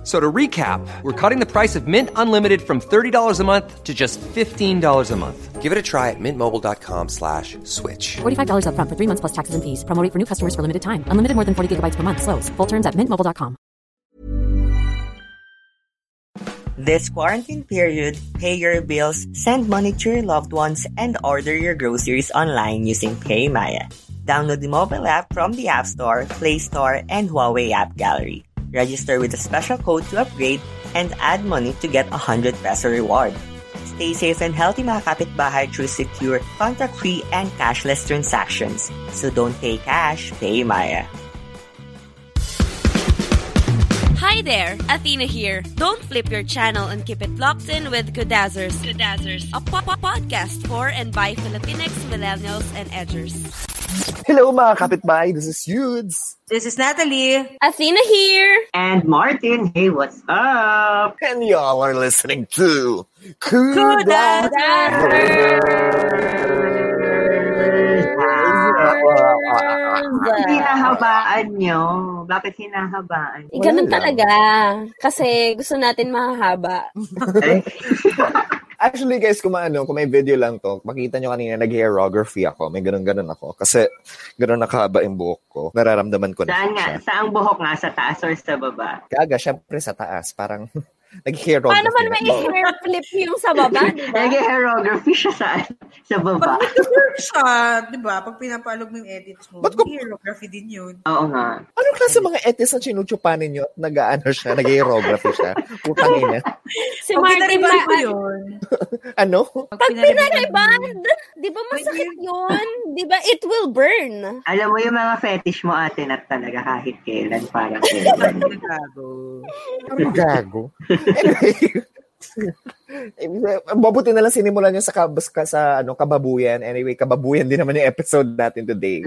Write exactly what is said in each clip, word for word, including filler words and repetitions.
So to recap, we're cutting the price of Mint Unlimited from thirty dollars a month to just fifteen dollars a month. Give it a try at mintmobile.com slash switch. forty-five dollars up front for three months plus taxes and fees. Promo rate for new customers for limited time. Unlimited more than forty gigabytes per month. Slows full terms at mint mobile dot com. This quarantine period, pay your bills, send money to your loved ones, and order your groceries online using PayMaya. Download the mobile app from the App Store, Play Store, and Huawei App Gallery. Register with a special code to upgrade and add money to get a one hundred peso reward. Stay safe and healthy mga kapitbahay through secure, contact-free, and cashless transactions. So don't pay cash, pay Maya. Hi there, Athena here. Don't flip your channel and keep it locked in with Kudazzers. Kudazzers, a po- po- podcast for and by Filipinx, millennials, and edgers. Hello mga kapitbahay, this is Yudes. This is Natalie. Athena here. And Martin, hey, what's up? And y'all are listening to Kudazzers. Hinahabaan nyo. Bakit hinahabaan? Ganun talaga. Kasi gusto natin mahahaba. Actually, guys, kung, ano, kung may video lang to, makita nyo kanina, nag-hairography ako. May ganun-ganun ako. Kasi ganun nakahaba yung buhok ko. Nararamdaman ko na. Saan nga? Siya. Saang buhok nga? Sa taas or sa baba? Kaga, syempre sa taas. Parang nag-hairography. Paano man may hair flip yung sa baba, di ba? Nag-hairography siya saan? Sa baba. Pag nag-hair siya, di ba? Pag pinapalog mo yung edits mo, nag-hairography ko... din yun. Oo nga. Anong klase mga edits na chinuchupanin nyo? Nag-ano siya? Nag-hairography siya? Putang ina. Si Martin ba yun? Ano? Pag pinariband, di ba masakit yun? Di ba it will burn? Alam mo yung mga fetish mo atin at talaga kahit kailan parang gago. Parang gago. Anyway, mabuti na lang sinimulan nyo sa, kabas, sa ano, kababuyan. Anyway, kababuyan din naman yung episode natin today.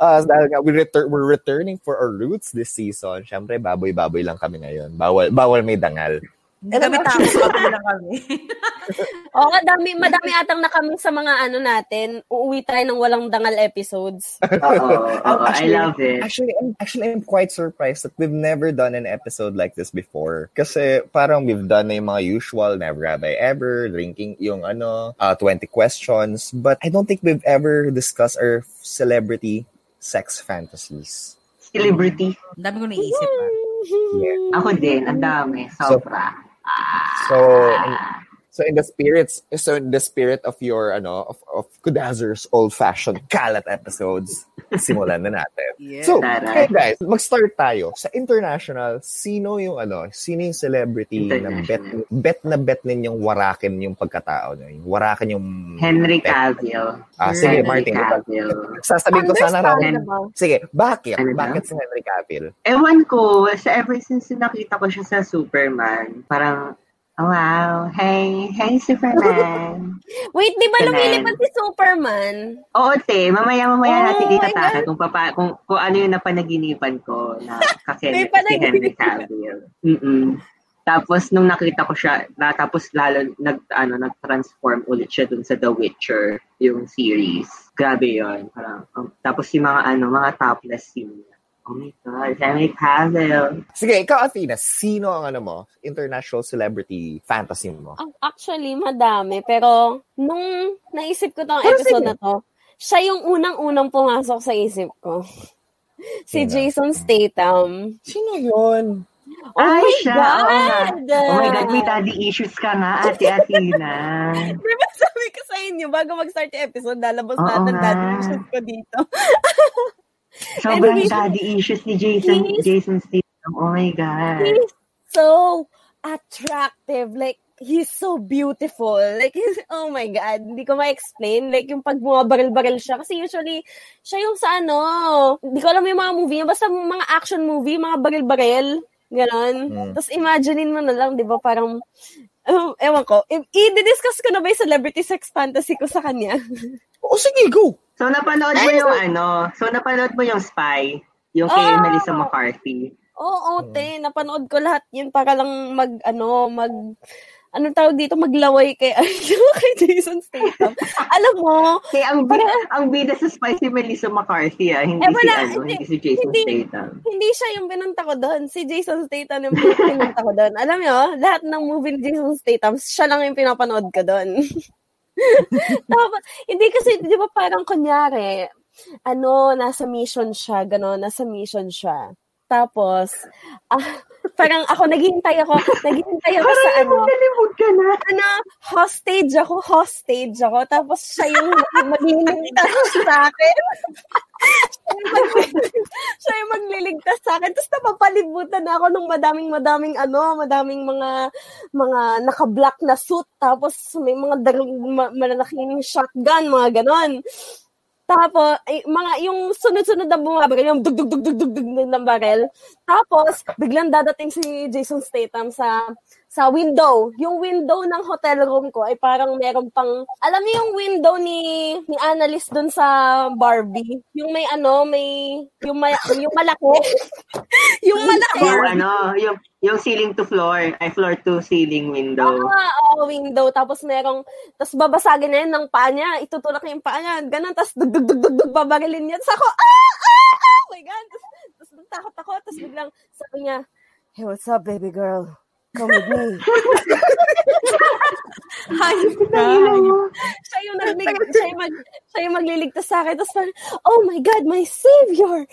Uh, dahil nga, we retur- we're returning for our roots this season. Siyempre, baboy-baboy lang kami ngayon. Bawal, bawal may dangal. And dami tapos na kami. Oo, dami, madami atang na kami sa mga ano natin. Uuwi tayo ng walang dangal episodes. Oo, I love it. Actually, I'm, actually, I'm quite surprised that we've never done an episode like this before. Kasi parang we've done na yung mga usual, never have I ever, drinking yung ano, uh, twenty questions. But I don't think we've ever discussed our celebrity sex fantasies. Celebrity? Ang dami ko naisip ah. Yeah. Ako din, ang dami, sobra. So, So, so in the spirits, so in the spirit of your ano of, of Kudazzers old-fashioned kalat episodes, simulan na natin. Yeah. So, hey guys, mag-start tayo sa international. Sino yung ano? Sino yung celebrity na bet bet na bet ninyong warakin yung pagkatao niya? Yung warakin yung Henry Cavill. Ah, sige, Henry Martin. Cavill. Sasabihin ko sana raw. Sige, bakit? Ano bakit si Henry Cavill? Ewan ko, sa ever since nakita ko siya sa Superman, parang oh, wow. Hey, hey, Superman. Wait, di ba lumilipat si Superman? Oo, te. Mamaya-mamaya oh, natin itatakan kung, papa, kung, kung ano yung napanaginipan ko na kasi si Henry Cavill. Mm-mm. Tapos, nung nakita ko siya, na, tapos lalo nag, ano, nag-transform ulit siya dun sa The Witcher, yung series. Grabe yun. Parang, um, tapos yung mga, ano, mga topless yung oh my God, Henry Cavill. Sige, ikaw, Athena, sino ang ano mo, international celebrity fantasy mo? Oh, actually, madami. Pero, nung naisip ko tong pero episode sige. Na to, siya yung unang-unang pumasok sa isip ko. Si sino? Jason Statham. Sino yun? Oh ay, my siya, God! Oh, oh my God, may daddy issues ka nga, Ate Athena. Di ba sabi ko sa inyo, bago mag-start yung episode, lalabas natin daddy issues ko dito. Sobrang he, daddy issues ni Jason Jason Statham. Oh my God. He's so attractive. Like, he's so beautiful. Like, he's, oh my God. Hindi ko ma-explain. Like, yung pag bumabaril-baril siya. Kasi usually, siya yung sa ano, hindi ko alam yung mga movie. Basta mga action movie, mga baril-baril. Ganon. Mm. Tapos imaginein mo na lang, di ba, parang, um, ewan ko, i-discuss ko na ba yung celebrity sex fantasy ko sa kanya? Oo, sige, go! So, napanood mo yung, ano, so, napanood mo yung Spy, yung kay oh. Melissa McCarthy. Oo, oh, te, napanood ko lahat yun para lang mag, ano, mag, anong tawag dito, maglaway kay, kay Jason Statham. Alam mo, te, ang, para, ang bida sa Spice si Melissa McCarthy, ah. Hindi, eh, wala, si, ano, hindi, hindi si Jason hindi, Statham. Hindi siya yung binanta ko doon. Si Jason Statham yung binanta ko doon. Alam mo, lahat ng movie ni Jason Statham, siya lang yung pinapanood ko doon. Tapos, hindi kasi, di ba parang kunyari, ano, nasa mission siya, gano'n, nasa mission siya. Tapos, ah, parang ako, naghihintay ako, naghihintay ako sa ano. Nalimod ka na. Ano, hostage ako, hostage ako. Tapos siya yung magliligtas sa akin. siya, yung magliligtas, siya yung magliligtas sa akin. Tapos napapalibutan na ako ng madaming-madaming ano, madaming mga mga naka-black na suit. Tapos may mga darug, ma- malalaking shotgun, mga ganon. Tapos, ay, mga, yung sunod-sunod na bumabaril, yung dug-dug-dug-dug-dug ng baril. Tapos, biglang dadating si Jason Statham sa sa window. Yung window ng hotel room ko ay parang meron pang, alam niyo yung window ni ni analyst dun sa Barbie? Yung may ano, may, yung, may, yung malaki. yung malaki. Or, ano, yung, yung ceiling to floor, ay floor to ceiling window. Ah, oh, window. Tapos merong, tapos babasagin na yun ng paa niya, itutulak na yung paa niya, ganun, tapos dug-dug-dug-dug, babarilin niya. Tapos ako, ah, ah, ah, oh my God. Tapos takot ako, tapos biglang sabi niya, hey, what's up, baby girl? Come with me. Hayop na. Siya yung nagliligtas, siya yung, mag, siya yung magliligtas sa akin, tapos parang, oh my God, my savior!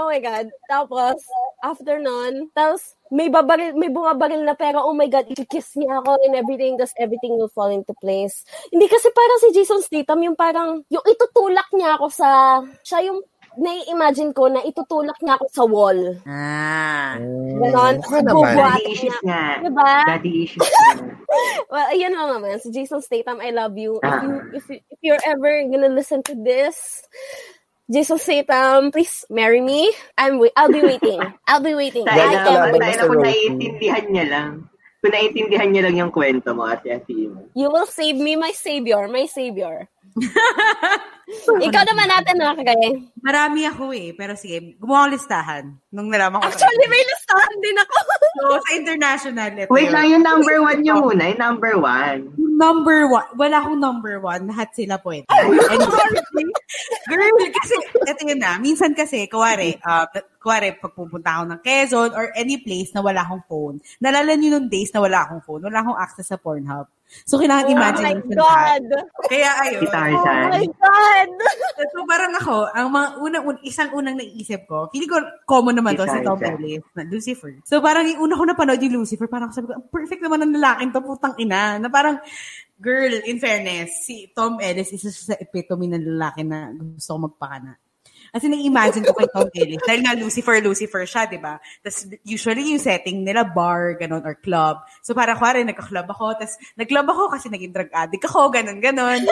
Oh my God. Tapos, after nun, tapos, may, babaril, may bumabaril na pero, oh my God, ikikiss niya ako and everything, tapos everything will fall into place. Hindi kasi parang si Jason Statham, yung parang, yung itutulak niya ako sa, siya yung, nai-imagine ko na itutulak niya ako sa wall. Ah. Ganon. Daddy issues niya. Diba? Daddy issues niya. Well, ayun lang naman. So, Jason Statham, I love you. Ah. If, you, if, you, if you're ever gonna listen to this, Jason Statham, please marry me. I'm wi- I'll be waiting. I'll be waiting. Tayo na kung naiintindihan niya lang. Kung naiintindihan niya lang yung kwento mo at yasi mo. You will save me, my savior. My savior. Ikaw naman natin na kagaya. Marami ako eh, pero sige, gumawa akong listahan nung nalaman ko. Actually, may listahan din ako. So, sa international. Wait lang, yung number one nyo muna, yung number one. Number one. Wala akong number one, lahat sila pwede. Girl, kasi, eto yun na, minsan kasi, kuwari, uh, kuwari, pagpupunta ako ng Quezon or any place na wala akong phone. Nalala nyo nung days na wala akong phone, wala akong access sa Pornhub. So, kailangan imagine. Oh my God! That. Kaya, ayun. Oh my God! So, parang ako, ang mga unang, un, isang unang naiisip ko, feeling ko, common naman to si Tom Ellis, na Lucifer. So, parang yung una ko napanood yung Lucifer, parang sabi ko, perfect naman ang lalaking to, putang ina. Na parang, girl, in fairness, si Tom Ellis, isa sa epitome ng lalaki na gusto ko magpakana. Kasi na-imagine ko kay Tom Ellis. Dahil nga, Lucifer, Lucifer siya, di ba? Tapos, usually yung setting nila, bar, ganon, or club. So, parang kuwari, nagka-club ako. Tapos, nag-club ako kasi naging drug addict ako, ganon, ganon.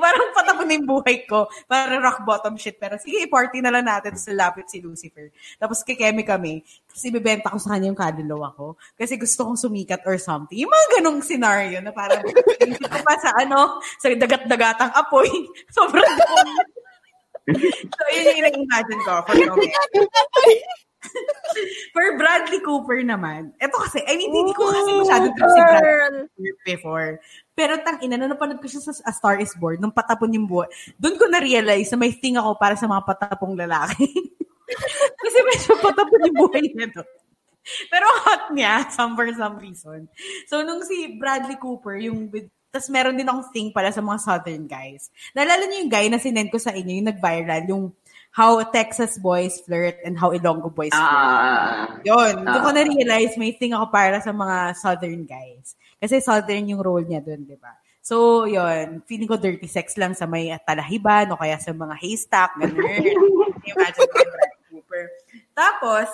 Parang patapon na yung buhay ko. Parang rock bottom shit. Pero sige, party na lang natin. Tapos lapit si Lucifer. Tapos kikemi kami. Tapos ibibenta ko sa kanya yung kaluluwa ko. Kasi gusto kong sumikat or something. Yung mga ganong scenario na parang hindi ko pa sa ano, sa dagat-dagatang apoy. Sobrang doon. So, yun yung ina-imagine ko for no For Bradley Cooper naman. Eto kasi, I mean, hindi ko kasi masyado trip si Bradley Cooper before. Pero tangina, napanood ko siya sa A Star is Born, nung patapon yung buhay. Doon ko na-realize na may thing ako para sa mga patapong lalaki. Kasi medyo patapon yung buhay niya doon. Pero hot niya, some for some reason. So, nung si Bradley Cooper, yung with Tapos meron din akong thing pala sa mga Southern guys. Naalala niyo yung guy na sinend ko sa inyo, yung nag-viral, yung how Texas boys flirt and how Ilonggo boys flirt. Uh, Yun. Doon uh, ko na-realize may thing ako para sa mga Southern guys. Kasi Southern yung role niya doon, di ba? So, yun. Feeling ko dirty sex lang sa may talahiban o kaya sa mga haystack. Ganun. Imagine ko yung Brad Cooper. Tapos,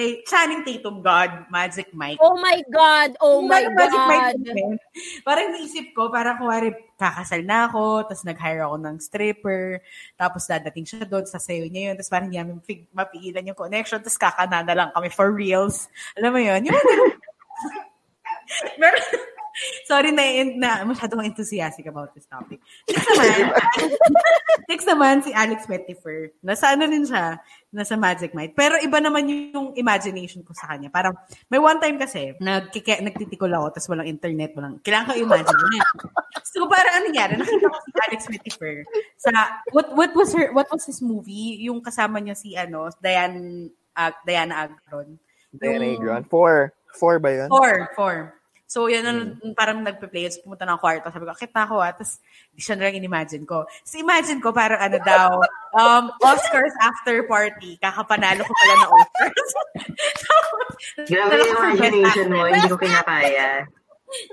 kay Channing Tatum, God, Magic Mike. Oh my God! Oh my Magic God! Magic Mike. Parang naisip ko, parang kuwari, kakasal na ako, tapos nag-hire ako ng stripper, tapos dadating siya doon, sasayo niya yun, tapos parang niya mapigilan yung connection, tapos kakanada lang kami for reals. Alam mo yun? Yun. Meron, Sorry na, na masyadong enthusiastic about this topic. Next naman, next naman si Alex Pettifer. Nasa ano rin siya, nasa Magic Mike. Pero iba naman yung imagination ko sa kanya. Parang, may one time kasi, nagkike, nagtitikol ako, tapos walang internet, walang, kailangan ko i-imagine. So, parang ano nangyari, nakita ko si Alex Pettifer. Sa, what, what was her, what was his movie? Yung kasama niya si, ano, Dianna, uh, Dianna Agron. Dianna Agron. Four. Four ba yun? Four, four. So, yun, mm. parang nagpe-play. So, pumunta ng kwarto. Sabi ko, akit na ako, ah. Tapos, di siya nalang in-imagine ko. So, imagine ko, parang ano daw, um, Oscars after party. Kakapanalo ko pala na Oscars. Grabe yung imagination mo. Hindi ko kinakaya.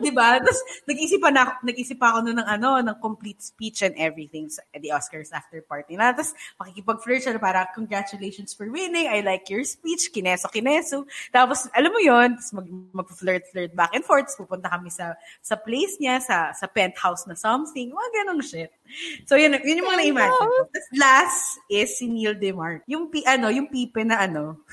Diba? Tapos, nag-isip pa, na, nag-isip pa ako nun ng ano, ng complete speech and everything sa the Oscars after party na. Tapos, makikipag-flirt siya para congratulations for winning, I like your speech, kineso-kineso. Tapos, alam mo yun, tapos mag, mag-flirt-flirt back and forth, pupunta kami sa sa place niya, sa sa penthouse na something, mga ganong shit. So, yun, yun yung mga na-imagine. Tapos, last is si Neil DeMarc. Yung, pi, ano, yung pipe na ano,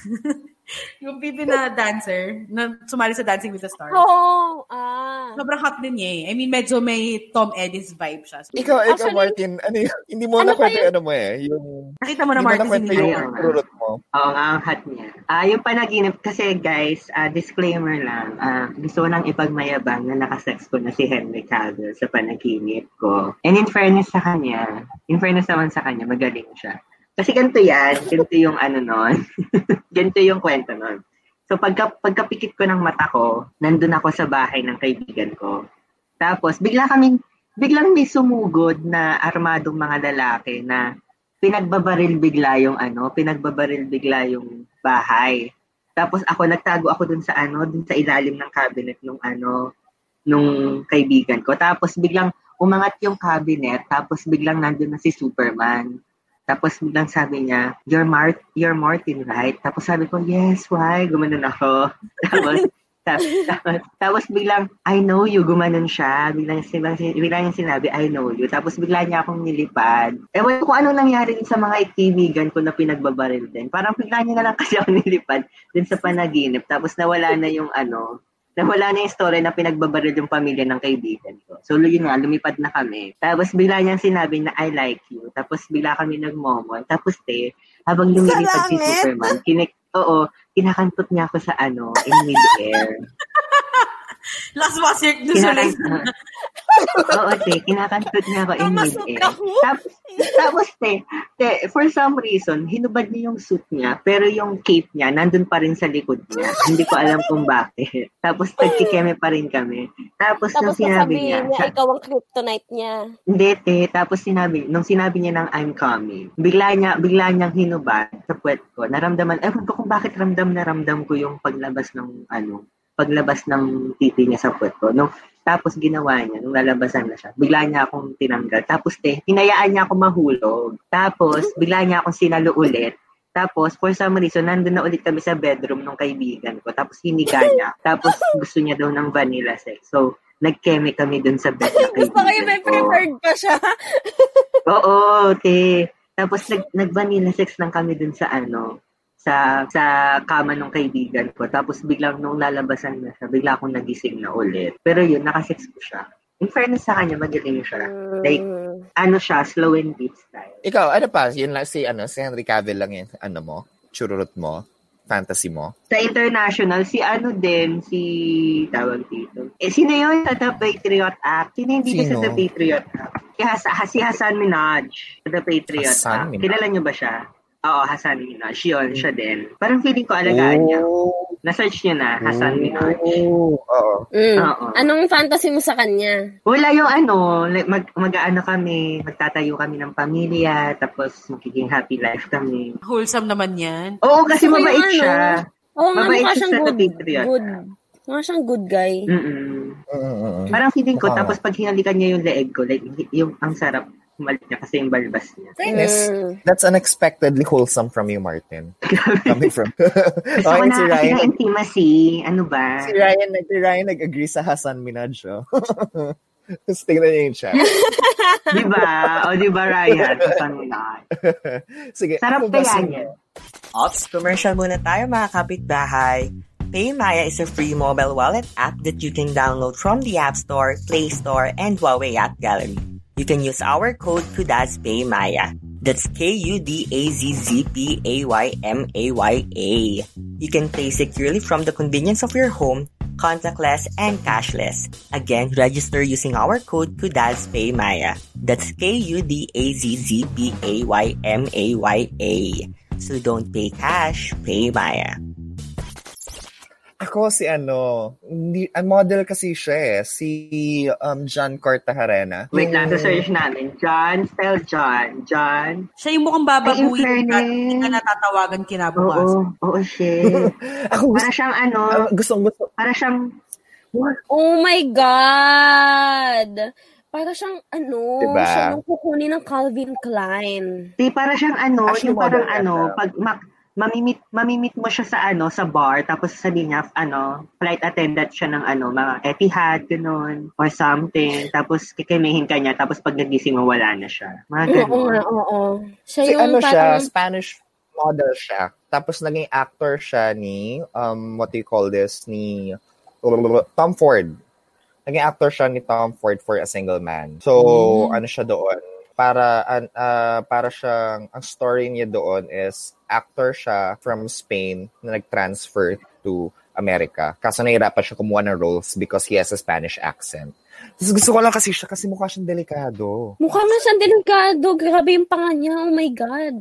yung pipi na dancer na sumali sa Dancing with the Stars. Oh, ah. Sobrang hot din niya eh. I mean, medyo may Tom Ellis vibe siya. So, ikaw, ikaw, actually, Martin, ano, hindi mo ano na kwento ano mo eh. Yung, nakita mo na Martin si Neil. Yung rurot mo. Oo, ang hot niya. Uh, yung panaginip, kasi guys, uh, disclaimer lang, uh, gusto nang ipagmayabang na nakasex ko na si Henry Cavill sa panaginip ko. And in fairness sa kanya, in fairness naman sa kanya, magaling siya. Kasi ganito yan, ganito yung ano nun, ganito yung kwento nun. So pagka, pagkapikit ko ng mata ko, nandun ako sa bahay ng kaibigan ko. Tapos bigla kaming, biglang may sumugod na armadong mga lalaki na pinagbabaril bigla yung ano, pinagbabaril bigla yung bahay. Tapos ako, nagtago ako dun sa ano, dun sa ilalim ng cabinet nung ano, nung kaibigan ko. Tapos biglang umangat yung cabinet, tapos biglang nandun na si Superman. Tapos biglang sabi niya, you're, Mart- you're Martin, right? Tapos sabi ko, yes, why? Gumanon ako. Tapos, tapos, tapos, tapos biglang, I know you, gumanon siya. Biglang, biglang, biglang niya sinabi, I know you. Tapos bigla niya akong nilipad. Ewan ko ano nangyari sa mga kaibigan ko na pinagbabaril din. Parang bigla niya na lang kasi ako nilipad din sa panaginip. Tapos nawala na yung ano, nawala na yung story na pinagbabaril yung pamilya ng kaibigan ko. So, yun nga, lumipad na kami. Tapos, bigla niyang sinabi na, I like you. Tapos, bigla kami nagmomon. Tapos, te, habang lumilipad si Superman, kinik- oo, kinakantot niya ako sa ano, in mid-air. Last was your Kinakan- oo, te, kinakantot niya ako in mid-air. Tapos, tapos te, te, for some reason, hinubad niya yung suit niya, pero yung cape niya, nandun pa rin sa likod niya. Hindi ko alam kung bakit. Tapos, nagkikeme pa rin kami. Tapos, tapos nung sinabi niya, niya ikaw ang kryptonite niya. Hindi, te. Tapos, sinabi, nung sinabi niya ng I'm coming, bigla niya, bigla niyang hinubad sa puwet ko. Naramdaman, eh, kung bakit ramdam na ramdam ko yung paglabas ng, ano, paglabas ng titi niya sa puwet ko. Nung, tapos ginawa niya, nung lalabasan na siya, bigla niya akong tinanggal. Tapos, te, hinayaan niya akong mahulog. Tapos, bigla niya akong sinalo ulit. Tapos, for some reason, nandun na ulit kami sa bedroom ng kaibigan ko. Tapos, hiniga niya. Tapos, gusto niya daw ng vanilla sex. So, nag-chemi kami dun sa bed ng kaibigan ko. Gusto kayo may preferred pa siya? Oo, te. Tapos, nag-vanilla sex lang kami dun sa ano, sa sa kama nung kaibigan ko. Tapos biglang nung lalabasan na siya, bigla akong nagising na ulit. Pero yun, nakasex ko siya. In fairness sa kanya, magaling siya. Like, ano siya, slow and deep style. Ikaw, ano pa? Yun lang si, ano, si Henry Cavill lang yun. Ano mo? Chururut mo? Fantasy mo? Sa international, si ano din, si tawag dito. Eh, sino yun sa The Patriot Act? Sino yung dito sino? Sa The Patriot Act? Si Hasan Minhaj sa The Patriot Act. Kilala nyo ba siya? Oo, Hasan Minhaj. Yun, siya din. Parang feeling ko alagaan oh. niya. Na-search niya na, Hasan Minhaj. Oo. Oh. Mm. Anong fantasy mo sa kanya? Wala yung ano, mag, mag-ano kami, magtatayo kami ng pamilya, tapos magiging happy life kami. Wholesome naman yan. Oo, kasi so, mabait ano, siya. Oo, oh, mabait siya sa good, Patriot. Good. Mukha siyang good guy. Mm-mm. Uh, parang feeling ko, uh, tapos pag hinalikan niya yung leeg ko, like, yung ang sarap. Malit niya kasi yung balbas niya. Mm. That's unexpectedly wholesome from you, Martin. Coming from... Gusto okay, ko na si kasi ng intimacy. Ano ba? Si Ryan, si Ryan nag-agree sa Hasan Minhaj. Oh. Tapos tingnan niya yung chat. Diba? O diba, Ryan? Hasan Minhaj. Sige. Sarap kaya niya. Ops, commercial muna tayo mga kapitbahay. PayMaya is a free mobile wallet app that you can download from the App Store, Play Store, and Huawei App Gallery. You can use our code KUDAZZPAYMAYA. That's K U D A Z Z P A Y M A Y A. You can pay securely from the convenience of your home, contactless, and cashless. Again, register using our code KUDAZZPAYMAYA. That's K U D A Z Z P A Y M A Y A. So don't pay cash, pay Maya. Ako si ano, hindi, a model kasi siya eh, si um, Jon Kortajarena. Wait lang, search natin. Jon, spell Jon, Jon. Siya yung mukhang babaguhin at hindi na natatawagan kinabukasan. Oo, oo shit. Ako, para siyang ano, uh, gustong gusto. Para siyang, what? Oh my God! Para siyang ano, diba? Siya yung kukunin ng Calvin Klein. Di, para siyang ano, actually, yung parang ano, pag ma- mamimit, mamimit mo siya sa ano, sa bar, tapos sabihin niya, ano, flight attendant siya ng ano, mga Etihad, ganun, or something. Tapos kikimihin ka niya, tapos pag nagising mo, wala na siya. Mga oo, oo, oo. Siya yung ano parang... siya, Spanish model siya. Tapos naging actor siya ni, um, what do you call this, ni Tom Ford. Naging actor siya ni Tom Ford for A Single Man. So, mm-hmm. ano siya doon? Para, uh, para siyang, ang story niya doon is, actor siya from Spain na nag-transfer to America. Kaso nahirapan siya kumuha ng roles because he has a Spanish accent. Tapos gusto ko lang kasi siya kasi mukha siyang delikado. Mukha nga siyang delikado. Grabe yung panga niya. Oh my God.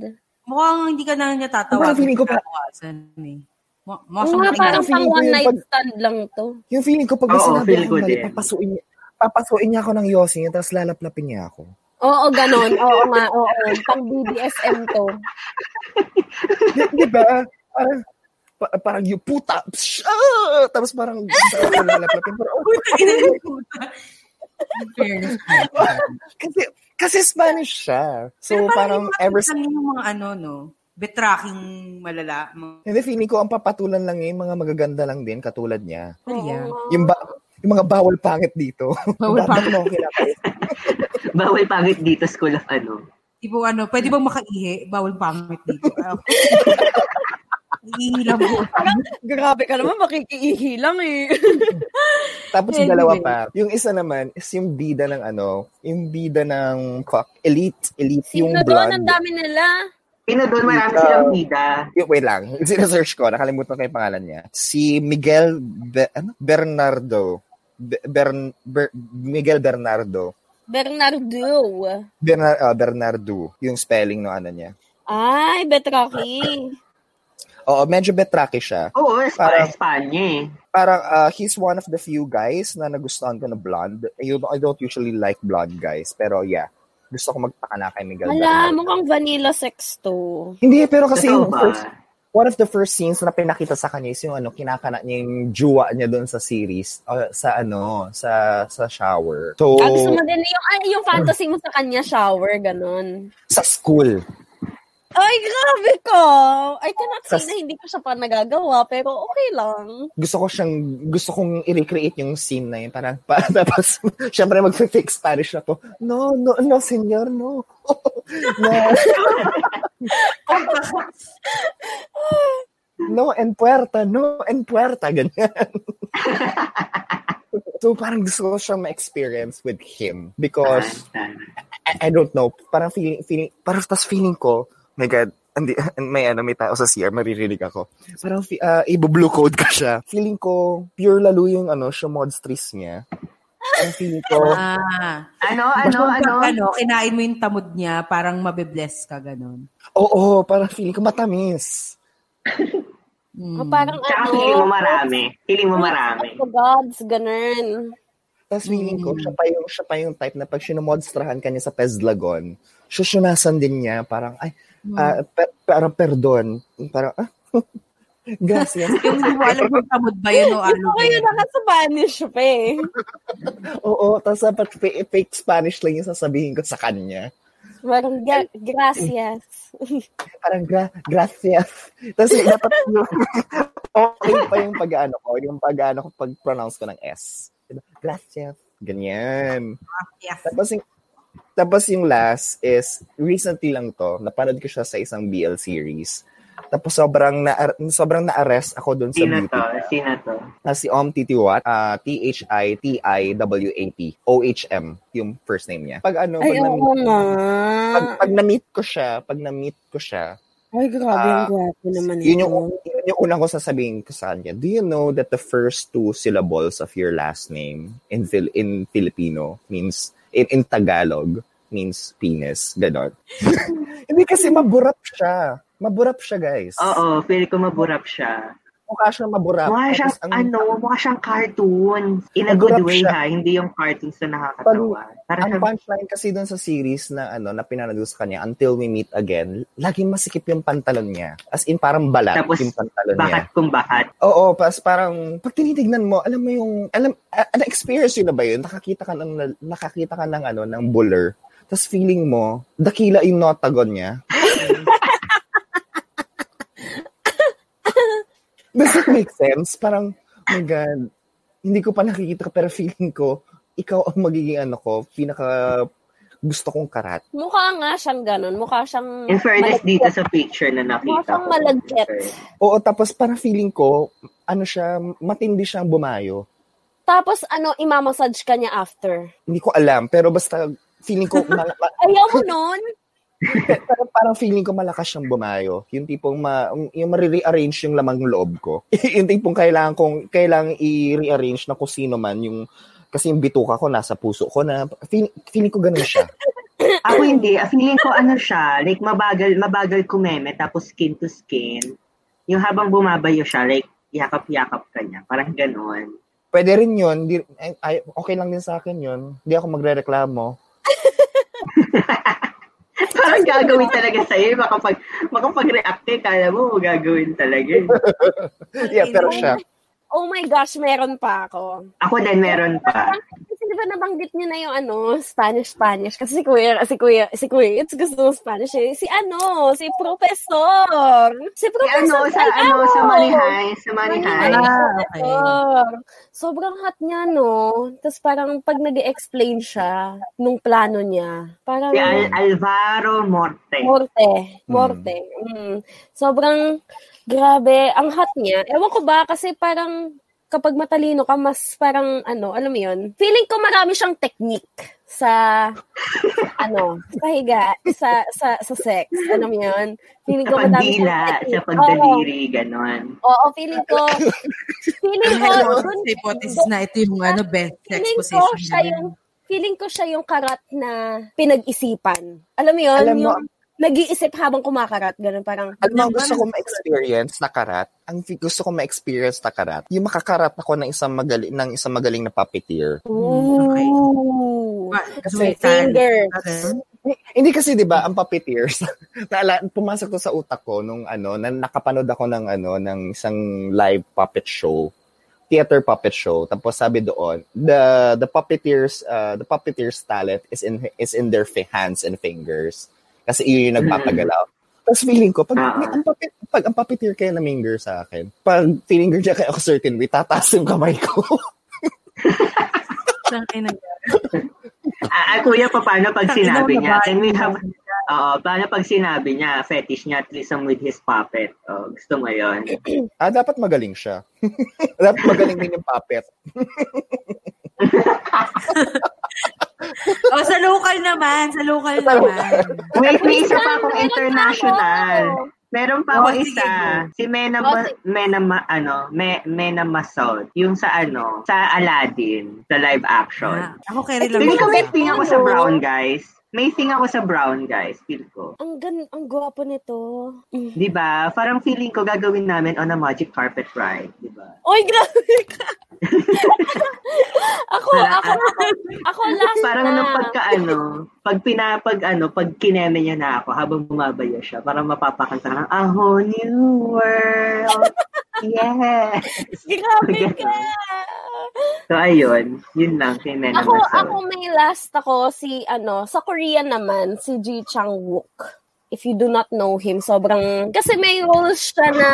Mukhang hindi ka na niya tatawag. Mukhang feeling ko pa. Mo oh, nga, parang pang one night pag, stand lang to. Yung feeling ko pag oh, sinabi ako, papasuin niya, papasuin niya ako ng yosi niya, tapos lalaplapin niya ako. Oo, ganon. Oo nga, oo. Pang B D S M to. Diba? Parang, pa- parang yung puta. Psh, ah! Tapos parang, parang lalaplapin. Pero, oh, puta. kasi, kasi Spanish siya. So, parang, parang ever since... yung mga ano, no? Betraking malala. Hindi, feeling ko ang papatulan lang yung mga magaganda lang din, katulad niya. Oh, yeah. Yung, ba- yung mga bawal pangit dito. Bawal pangit. Bawal pangit dito, school of ano. Tipo ano, pwede bang makaihi? Bawal pangit dito. Ihilang ko. Grabe ka naman, makikiihi lang eh. Tapos anyway. Dalawa pa. Yung isa naman is yung bida ng ano, yung bida ng fuck, elite, elite yung blood. Sino doon? Ang dami nila. Pino doon, marami um, silang bida. Wait lang, sinasearch ko, nakalimutan ko yung pangalan niya. Si Miguel Be- ano? Bernardo. Be- Bern- Ber- Miguel Bernardo. Bernardo. Berna- uh, Bernardo, yung spelling no ano niya. Ay, betraki. Oo, medyo betraki siya. Oo, para Espanya eh. Parang uh, he's one of the few guys na nagustuhan ko na blonde. You, I don't usually like blonde guys, pero yeah. Gusto ko magtaka na kay Miguel. Wala, mukhang vanilla sex to. Hindi, pero kasi yung first, one of the first scenes na pinakita sa kanya is yung ano, kinakana niya yung juwa niya doon sa series, uh, sa ano, sa sa shower. So, ah, gusto mo din yung, yung fantasy mo sa kanya, shower, ganun. Sa school. Ay, grabe ko! I cannot say na hindi ko siya pa nagagawa, pero okay lang. Gusto ko siyang, gusto kong i-recreate yung scene na yun. Parang, pa, tapos, syempre mag-fix Spanish ako. No, no, no, senyor, no. No. No, en puerta, no, en puerta, ganyan. So, parang gusto ko siyang ma-experience with him. Because, I, I don't know, parang feeling, feeling parang tas feeling ko, my God, andi, may ano, may tao sa C R, maririnig ako. Parang uh, ibu-blue code ka siya. Feeling ko, pure lalo yung ano, siya modstress niya. Ang feeling ko. Ah. Ano, ano, ano, ano? Kinain mo yung tamod niya, parang mabibless ka, ganun. Oo, parang feeling ko matamis. hmm. O parang tsaka ano? Feeling mo marami. Feeling mo marami. Oh, gods, ganun. Tapos feeling ko, siya pa yung, siya pa yung type na pag sinumodstrahan ka niya sa Pezlagon, susunasan din niya, parang, ay, mm. uh, per- parang perdon. Parang, ah, gracias. Yung hindi mo alam kung tamod ba yun o ano. Ito ko yun naka-Spanish pa eh. Oo, tapos dapat fake Spanish lang yung sasabihin ko sa kanya. Parang, gra- gracias. Parang, gra- gracias. Tapos dapat yung, okay pa yung pag-ano ko, yung pag-ano ko, pag-pronounce ko ng S. Gracias. Ganyan. Gracias. Tapos yung, tapos yung last is, recently lang to, napanood ko siya sa isang B L series. Tapos sobrang na sobrang na-arrest ako doon sa beauty. Sino to? Sino to? Na si Om Titiwat, uh, T H I T I W A T O H M yung first name niya. Pag ano, pag na-meet ko, pag, pag na-meet ko siya, pag na-meet ko siya, ay, grabe uh, yung grabe naman yun. Yun yung, yun yung unang ko sasabihin ko sa kanya. Do you know that the first two syllables of your last name in Fil- in Filipino means, in, in Tagalog, means penis? Ganon. Hindi kasi maburap siya. Maburap siya, guys. Oo, pili ko maburap siya. Mukha siyang maburap. Mukha siyang, ang, ano, mukha siyang cartoon. In a good way, siya. Ha? Hindi yung cartoons na nakakatawa. Pag, ang kami... punchline kasi dun sa series na, ano, na pinanood sa kanya, Until We Meet Again, laging masikip yung pantalon niya. As in, parang balat tapos, yung pantalon niya. Tapos, bakat kung bakat. Oo, pas, parang, pag tinitignan mo, alam mo yung, alam, na-experience yun na ba yun? Nakakita ka ng, nakakita ka ng, ano, ng buller. Tapos, feeling mo, dakila yung notagon niya. Does it make sense? Parang, oh my God, hindi ko pa nakikita pero feeling ko, ikaw ang magiging ano ko, pinaka gusto kong karat. Mukha nga siyang ganun. Mukha siyang... In fairness, malagkit. Dito sa picture na nakita ko. Mukha siyang malagkit. Oo, tapos parang feeling ko, ano siya, matindi siyang bumayo. Tapos ano, imamassage ka niya after? Hindi ko alam, pero basta feeling ko... Mal- Ayaw mo nun? Pero parang feeling ko malakas siyang bumayo. Yung tipong ma, yung ma-rearrange yung lamang loob ko. Yung tipong kailangan kong kailangan i-rearrange na kung sino man yung kasi yung bituka ko nasa puso ko na feeling, feeling ko ganun siya. Ako hindi, feeling ko ano siya, like mabagal mabagal kumeme tapos skin to skin. Yung habang bumabayo siya, like yakap-yakap kanya, parang ganun. Pwede rin 'yun. Di, ay, okay lang din sa akin 'yun. Hindi ako magrereklamo. Parang gagawin talaga sa'yo. Makapag, makapag-react eh, kala mo, gagawin talaga. Yeah, pero siya. Oh my gosh, meron pa ako. Ako din, meron pa. Kasi diba nabanggit niyo na yung ano, Spanish-Spanish. Kasi si Kuya, si Kuya, si Kuya, it's gusto ng Spanish eh. Si ano, si Professor. Si Professor. Si ano, sa ay, ano, ano, sa Manihay. Sa Manihay. Ah, okay. Sobrang hot niya, no? Tapos parang pag nag-explain siya nung plano niya, parang... Si Al- Alvaro Morte. Morte. Morte. Mm. Mm. Sobrang... Grabe, ang hot niya. Ewan ko ba, kasi parang kapag matalino ka, mas parang, ano, alam mo yun, feeling ko marami siyang technique sa, ano, sa higa, sa, sa, sa sex. Alam mo yun? Feeling ko madami siyang technique. Sa pagdaliri, oh, gano'n. Oo, feeling ko, feeling ko, hello, dun, hypothesis na ito yung, ano, best sex position. Feeling ko siya yung, feeling ko siya yung karat na pinag-isipan. Alam mo yun? Alam mo, yung, nag-iisip habang kumakarat, gano'n parang... Alam mo, gusto ko ma-experience na karat. Ang gusto ko ma-experience na karat, yung makakarat ako ng isang magaling, ng isang magaling na puppeteer. Ooh! Okay. Kasi fingers. Okay. Hindi kasi, di ba, ang puppeteers, pumasok to sa utak ko nung ano, na nakapanood ako ng ano, ng isang live puppet show, theater puppet show. Tapos sabi doon, the the puppeteers, uh, the puppeteers talent is in is in their hands and fingers. Kasi yun yung nagpapagalaw. Tapos feeling ko, pag ang papit, pag ang papitir kaya na-minger sa akin, pag tininger niya kaya ako certain way, tataas yung kamay ko. Ah, kuya, paano pag sinabi niya? Can we have... Oo, paano pag sinabi niya, fetish niya, threesome with his puppet? Oh, gusto mo yun? Ah, dapat magaling siya. Dapat magaling din yung puppet. O, oh, sa local naman, sa local naman. Wait, may isa pa akong international. Meron pa akong isa. Si Mena, ba, Mena, ano, Me, Mena Masod. Yung sa, ano, sa Aladdin, sa live action. Ah, ako kaya rin lang. Pili ko may thing ako sa brown, guys. May thing ako sa brown, guys. Feel ko. Ang gan, ang guwapo nito. Diba? Parang feeling ko gagawin namin on a magic carpet ride. Diba? Oy, grabe ka! ako, ako, ako, ako last parang na. Parang nung pagka, ano, pag pinapag, ano, pag kineme niya na ako, habang bumabaya siya, parang mapapakanta ka ng, a whole new world. Yes! Grabe okay. ka! So, ayun. Yun lang. Kay Mena ako, Masol. Ako may last ako si, ano, sa Korea naman, si Ji Chang-wook. If you do not know him, sobrang... Kasi may roles siya na...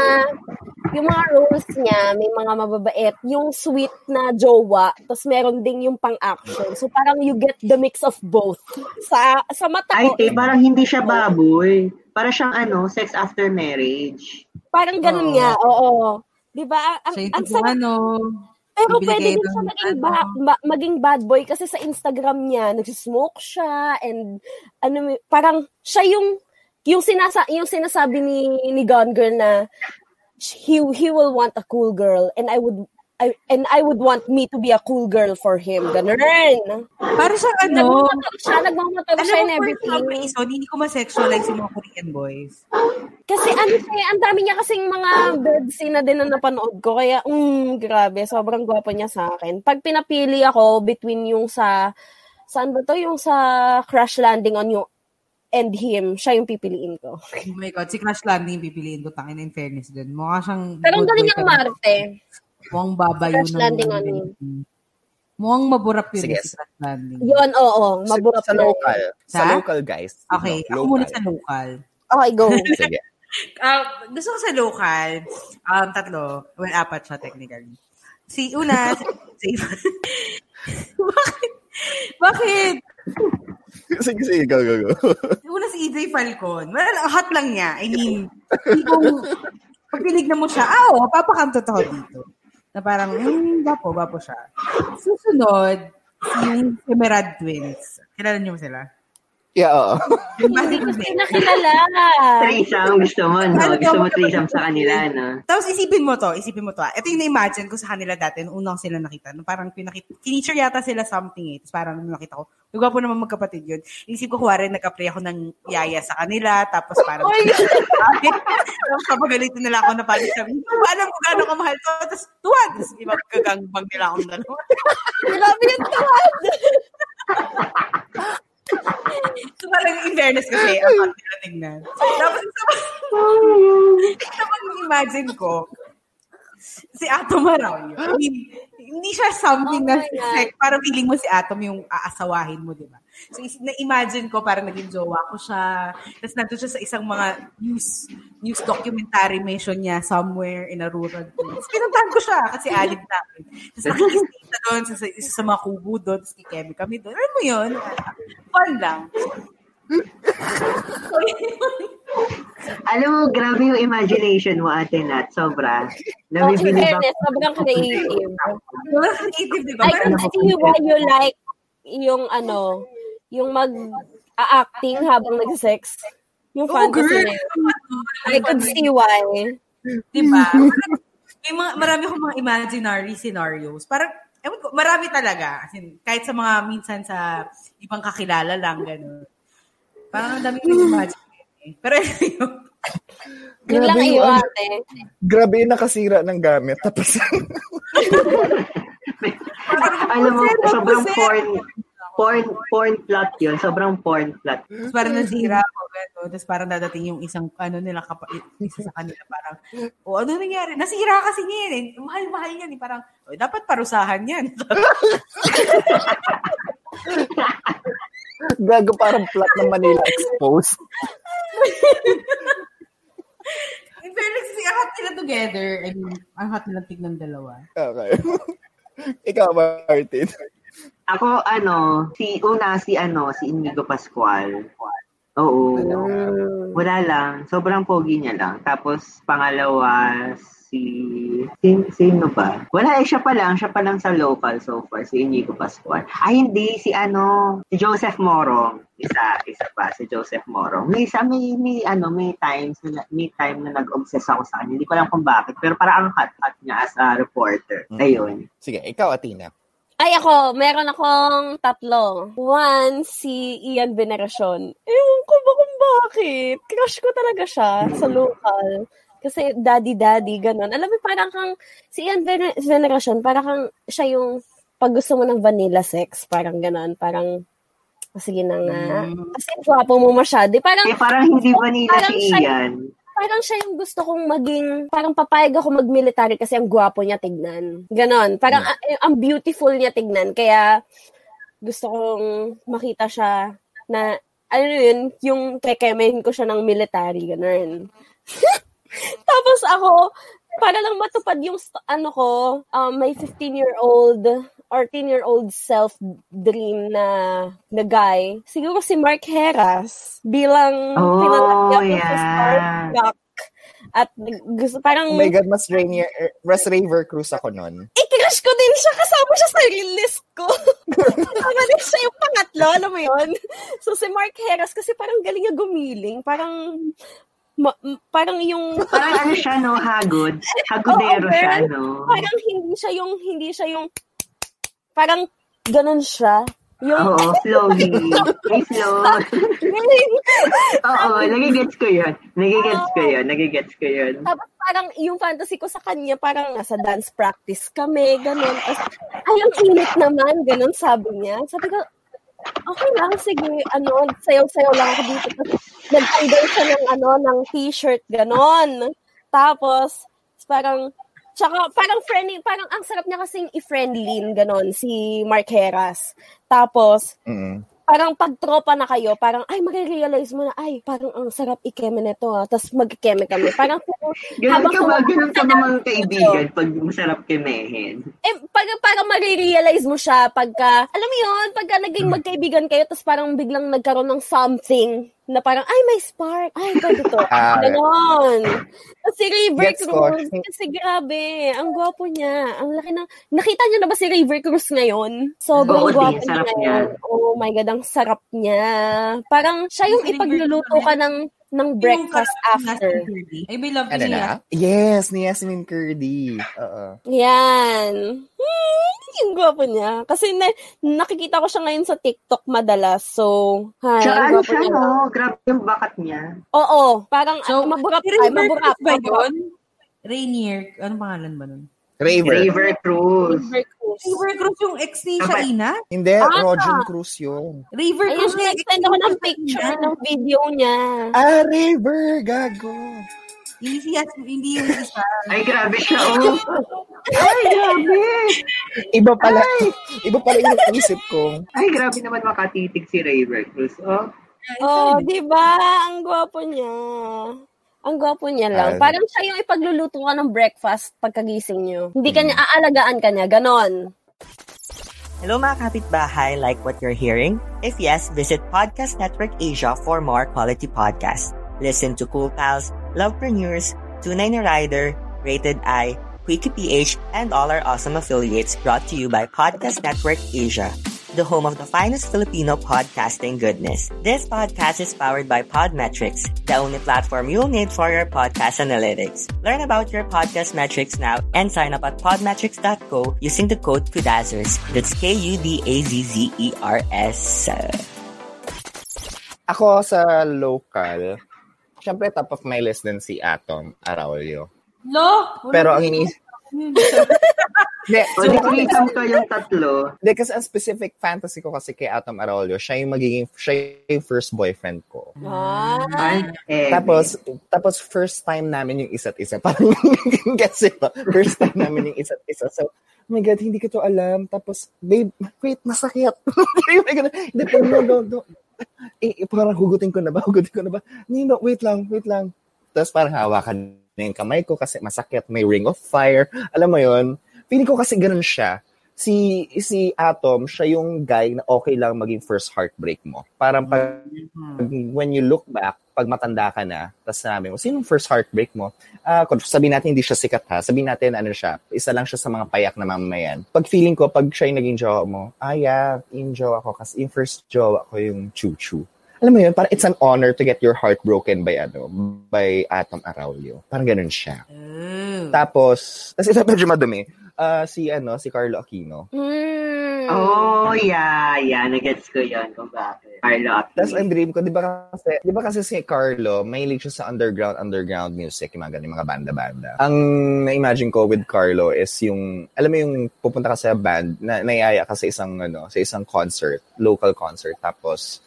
Yung mga roles niya, may mga mababait. Yung sweet na jowa, tapos meron ding yung pang-action. So parang you get the mix of both. Sa sa mata ko... Ay, eh, parang hindi siya baboy. Para siyang ano, sex after marriage. Parang ganun oh. nga, oo. Diba? Ang, so, ang sarap. Ano, pero pwede din siya maging, ba- ma- maging bad boy kasi sa Instagram niya, nagsismoke siya and ano, parang siya yung yung, sinasa- yung sinasabi ni, ni Gone Girl na he he will want a cool girl and I would I, and I would want me to be a cool girl for him. Ganun. Para sa ano? Nagmamatog siya, nagmamatog siya and everything. Alam mo, for some reason, hindi ko ma-sexualize yung mga Korean boys. Kasi ano siya, ang dami niya kasing mga bed scene na din na napanood ko. Kaya, um, grabe, sobrang gwapo niya sa akin. Pag pinapili ako between yung sa, saan ba to? Yung sa Crash Landing on You and him, siya yung pipiliin ko. Oh my God, si Crash Landing yung pipiliin ko. Tangin in fairness dun. Mukha siyang... Pero ang galing niyang Marte. Mukhang baba yun. Crash Landing on You. Mukhang maburap yun. Sige. Crash Landing. Yun, oo. Maburap sa, sa local. Sa local, guys. Okay. Local. Ako muna sa local. Okay, go. Sige. uh, gusto ko sa local, um, tatlo. Well, apat siya technically. Si una, si Ivan. Bakit? Bakit? Sige, sige. Go, go, go. Una si E J Falcon. Hot lang niya. I mean, pag pinig na mo siya, ah, oh, papakantot ako dito. Na parang, hmm, bapo, bapo siya. Susunod, yung Emerald Twins. Kilala niyo mo sila? Yeah, oo. Hindi ko sila kilala. Threesome, gusto mo, no? Gusto mo threesome sa kanila, no? Tapos isipin mo to, isipin mo to. Ah. Ito yung na-imagine ko sa kanila dati, nung unang sila nakita. No? Parang pinakita, kiniture yata sila something eh. Tapos parang nung nakita ko, nagawa po naman magkapatid yun. Inisip ko, kuwari, nag-apply ako ng yaya sa kanila, tapos parang, oh tapos kapagalitin nila ako na parang sabi, alam ko gano'ng kamahal to, tapos tuwad. Tapos ibagkagangbang nila akong dalawa. Grabe yung tuwad! So parang in fairness kasi, ang hot nila tingnan. Tapos sabang imagine ko, si Atom Araullo. I mean, hindi siya something oh na like, parang feeling mo si Atom yung aasawahin mo, di ba? So, na-imagine ko parang naging jowa ko siya. Tapos nandun siya sa isang mga news news documentary mission niya somewhere in a rural place. Pinuntahan ko siya kasi alin namin. Tapos nakikita doon, sa, isa sa mga kubo doon, tapos kikemi kami doon. Alam mo yun? Fun lang. Alam mo, grabe yung imagination mo, Ate Nat. Sobra. Oh, in fairness, sobrang creative. Sobrang creative, diba? I can see why you like yung ano, yung mag-acting habang nag-sex. Yung fantasy na yun. I could see why. Diba? May mga, marami akong mga imaginary scenarios. Parang, ewan ko, marami talaga. Kahit sa mga, minsan sa ibang kakilala lang, gano'n. Parang dami ko imagine. Eh. Pero yun. Yun lang iyo, ate. Grabe yung nakasira ng gamit. Tapos, alam mo, sobrang porn, porn, porn plot yun. Sobrang porn plot. Tapos parang nasira ako. Tapos parang dadating yung isang, ano nila, kapag, isa sa kanila, parang, o oh, ano nangyari? Nasira kasi niya yun. Eh. Mahal-mahal yan. Eh. Parang, oh, dapat parusahan yan. Gago, parang plot ng Manila Exposed. In fairness, kasi ang hot nila together and ang hot nila tignan dalawa. Okay. Ikaw, Martin. Ako, ano, si una, si ano, si Inigo Pascual. Oo. Wala lang. Sobrang pogi niya lang. Tapos, pangalawa, si... Sino, sino ba? Wala eh, siya pa lang. Siya pa lang sa local so far. Si Inigo Pascual. Ay, hindi. Si ano, si Joseph Morong. Isa, isa pa. Si Joseph Morong. May isa, may, may, ano, may times na, may time na nag-obsess ako sa kanya. Hindi ko alam kung bakit. Pero parang ang hot-hot niya as a reporter. Mm-hmm. Ayun. Sige, ikaw, Athena. Ay, ako, meron akong tatlo. One, si Ian Veneracion. Ewan ko ba kung bakit? Crush ko talaga siya sa local. Kasi daddy-daddy, ganun. Alam mo, parang kang, si Ian Veneracion, parang kang, siya yung, pag gusto mo ng vanilla sex, parang ganun, parang, sige na nga. Kasi guwapo mo masyado. Parang, eh, parang hindi vanilla parang si Ian. Parang siya yung gusto kong maging, parang papayag ako mag-military kasi ang gwapo niya tignan. Ganon. Parang yeah. a- ang beautiful niya tignan. Kaya gusto kong makita siya na, ano yun, yung kekemehin ko siya ng military. Ganon. Tapos ako, para lang matupad yung, st- ano ko, um, my fifteen-year-old or ten-year-old self-dream na, na guy, siguro si Mark Herras bilang oh, pinangatya yeah. ko sa Starbuck. At gusto, parang... Oh my God, mas, Rainier, mas Rayver Cruz ako nun. I-crush ko din siya. Kasama siya sa real list ko. Pangalit siya yung pangatlo. Alam mo yun? So si Mark Herras kasi parang galing niya gumiling. Parang... Ma- parang yung parang ano siya no hagod hagodero oh, siya no parang hindi siya yung hindi siya yung parang ganun siya yung oh flowy ay flow oo nagigets ko yun nagigets ko yun nagigets ko yun tapos parang yung fantasy ko sa kanya parang nasa dance practice kami ganun tapos ay ang init naman ganun sabi niya sabi ko okay lang, sige, ano, sayaw-sayaw lang ako dito. Nag-idol siya ng, ano, ng t-shirt, ganon. Tapos, parang, tsaka, parang friendly, parang ang sarap niya kasing i-friendlyin, ganon, si Mark Herras. Tapos, mm-hmm. parang pag-tropa na kayo, parang, ay, marirealize mo na, ay, parang ang sarap i-keme neto, ha. Tapos mag-keme kami. Parang, ganun ka ba? Ganun ka ba mga kaibigan pag masarap kemehin? Eh, parang, parang marirealize mo siya pagka, alam mo yun, pagka naging magkaibigan kayo, tapos parang biglang nagkaroon ng something na parang, ay, may spark. Ay, pwede to. Ganon. Si Rayver Cruz, kasi grabe, ang gwapo niya. Ang laki ng, nakita niyo na ba si Rayver Cruz ngayon? Sobrang gwapo niya ngayon. Oh my God, ang sarap niya. Parang siya yung ipagluluto ka ng ng breakfast after. I love ano niya. Na? Yes, ni Yasmin Curdy. Oo. Yan. Hmm, yung gwapo niya. Kasi na, nakikita ko siya ngayon sa TikTok madalas. So, hi. Saan siya, niya. No? Grabe yung bakat niya. Oo. Parang, so, maburap. Ay, maburap. Ba yun? Rainier. Anong pangalan ba nun? Rayver. Rayver Cruz. Rayver Cruz. Rayver Cruz yung ex ni Shaina? Hindi, ah, Rojan Cruz yun. Rayver Cruz yung ex. Send ako ng picture ng video niya. Ah, Rayver, gago. Easy as hindi yung isa. Ay, grabe siya. Oh. Ay, grabe. Iba pala. Ay. Iba pala yung isip ko. Ay, grabe naman makatitig si Rayver Cruz. Oh, oh diba? Ang gwapo niya. Ang gwapo niya lang. Uh, Parang siya yung ipagluluto ka ng breakfast pagkagising niyo. Hindi kanya aalagaan kanya. Ganon. Hello mga kapitbahay, like what you're hearing? If yes, visit Podcast Network Asia for more quality podcasts. Listen to Cool Pals, Lovepreneurs, Tunay na Rider, Rated I, Quickie P H, and all our awesome affiliates brought to you by Podcast Network Asia, the home of the finest Filipino podcasting goodness. This podcast is powered by Podmetrics, the only platform you'll need for your podcast analytics. Learn about your podcast metrics now and sign up at podmetrics dot co using the code Kudazzers. That's K U D A Z Z E R S. Ako sa local, syempre top of my list din si Atom Araullo. No! Pero ang inis... De, so, nakikita ko yung tatlo. De, kasi ang specific fantasy ko kasi kay Atom Araullo, siya yung magiging, siya yung first boyfriend ko. Wow. Eh, tapos, tapos first time namin yung isa't isa. Parang kasi ba? First time namin yung isa't isa. So, oh my God, hindi ko to alam. Tapos, babe, wait, masakit. Hindi, no, no, no. Eh, parang hugutin ko na ba? Hugutin ko na ba? No, wait lang, wait lang. Tapos parang hawakan yung kamay ko kasi masakit, may ring of fire. Alam mo yun? Feeling ko kasi ganun siya. Si si Atom, siya yung guy na okay lang maging first heartbreak mo. Parang pag, mm-hmm. when you look back, pag matanda ka na, tapos namin, sinong first heartbreak mo? Uh, sabihin natin hindi siya sikat ha. Sabihin natin ano siya, isa lang siya sa mga payak na mamamayan. Pag feeling ko, pag siya yung naging jowa mo, ah yeah, in jowa ako kasi in first jowa ko yung Chuchu. Alam mo yun, parang it's an honor to get your heart broken by, ano, by Atom Araullo. Parang ganun siya. Mm. Tapos, kasi ito medyo madumi, uh, si, ano, si Carlo Aquino. Mm. Oh, yeah, yeah. Nagets ko yun kung bakit. Carlo Aquino. Tapos ang dream ko, di ba kasi, di ba kasi si Carlo, may hilig siya sa underground, underground music, yung mga ganun, mga banda-banda. Ang na-imagine ko with Carlo is yung, alam mo yung pupunta ka sa band, na, naiaya ka sa isang, ano, sa isang concert, local concert, tapos,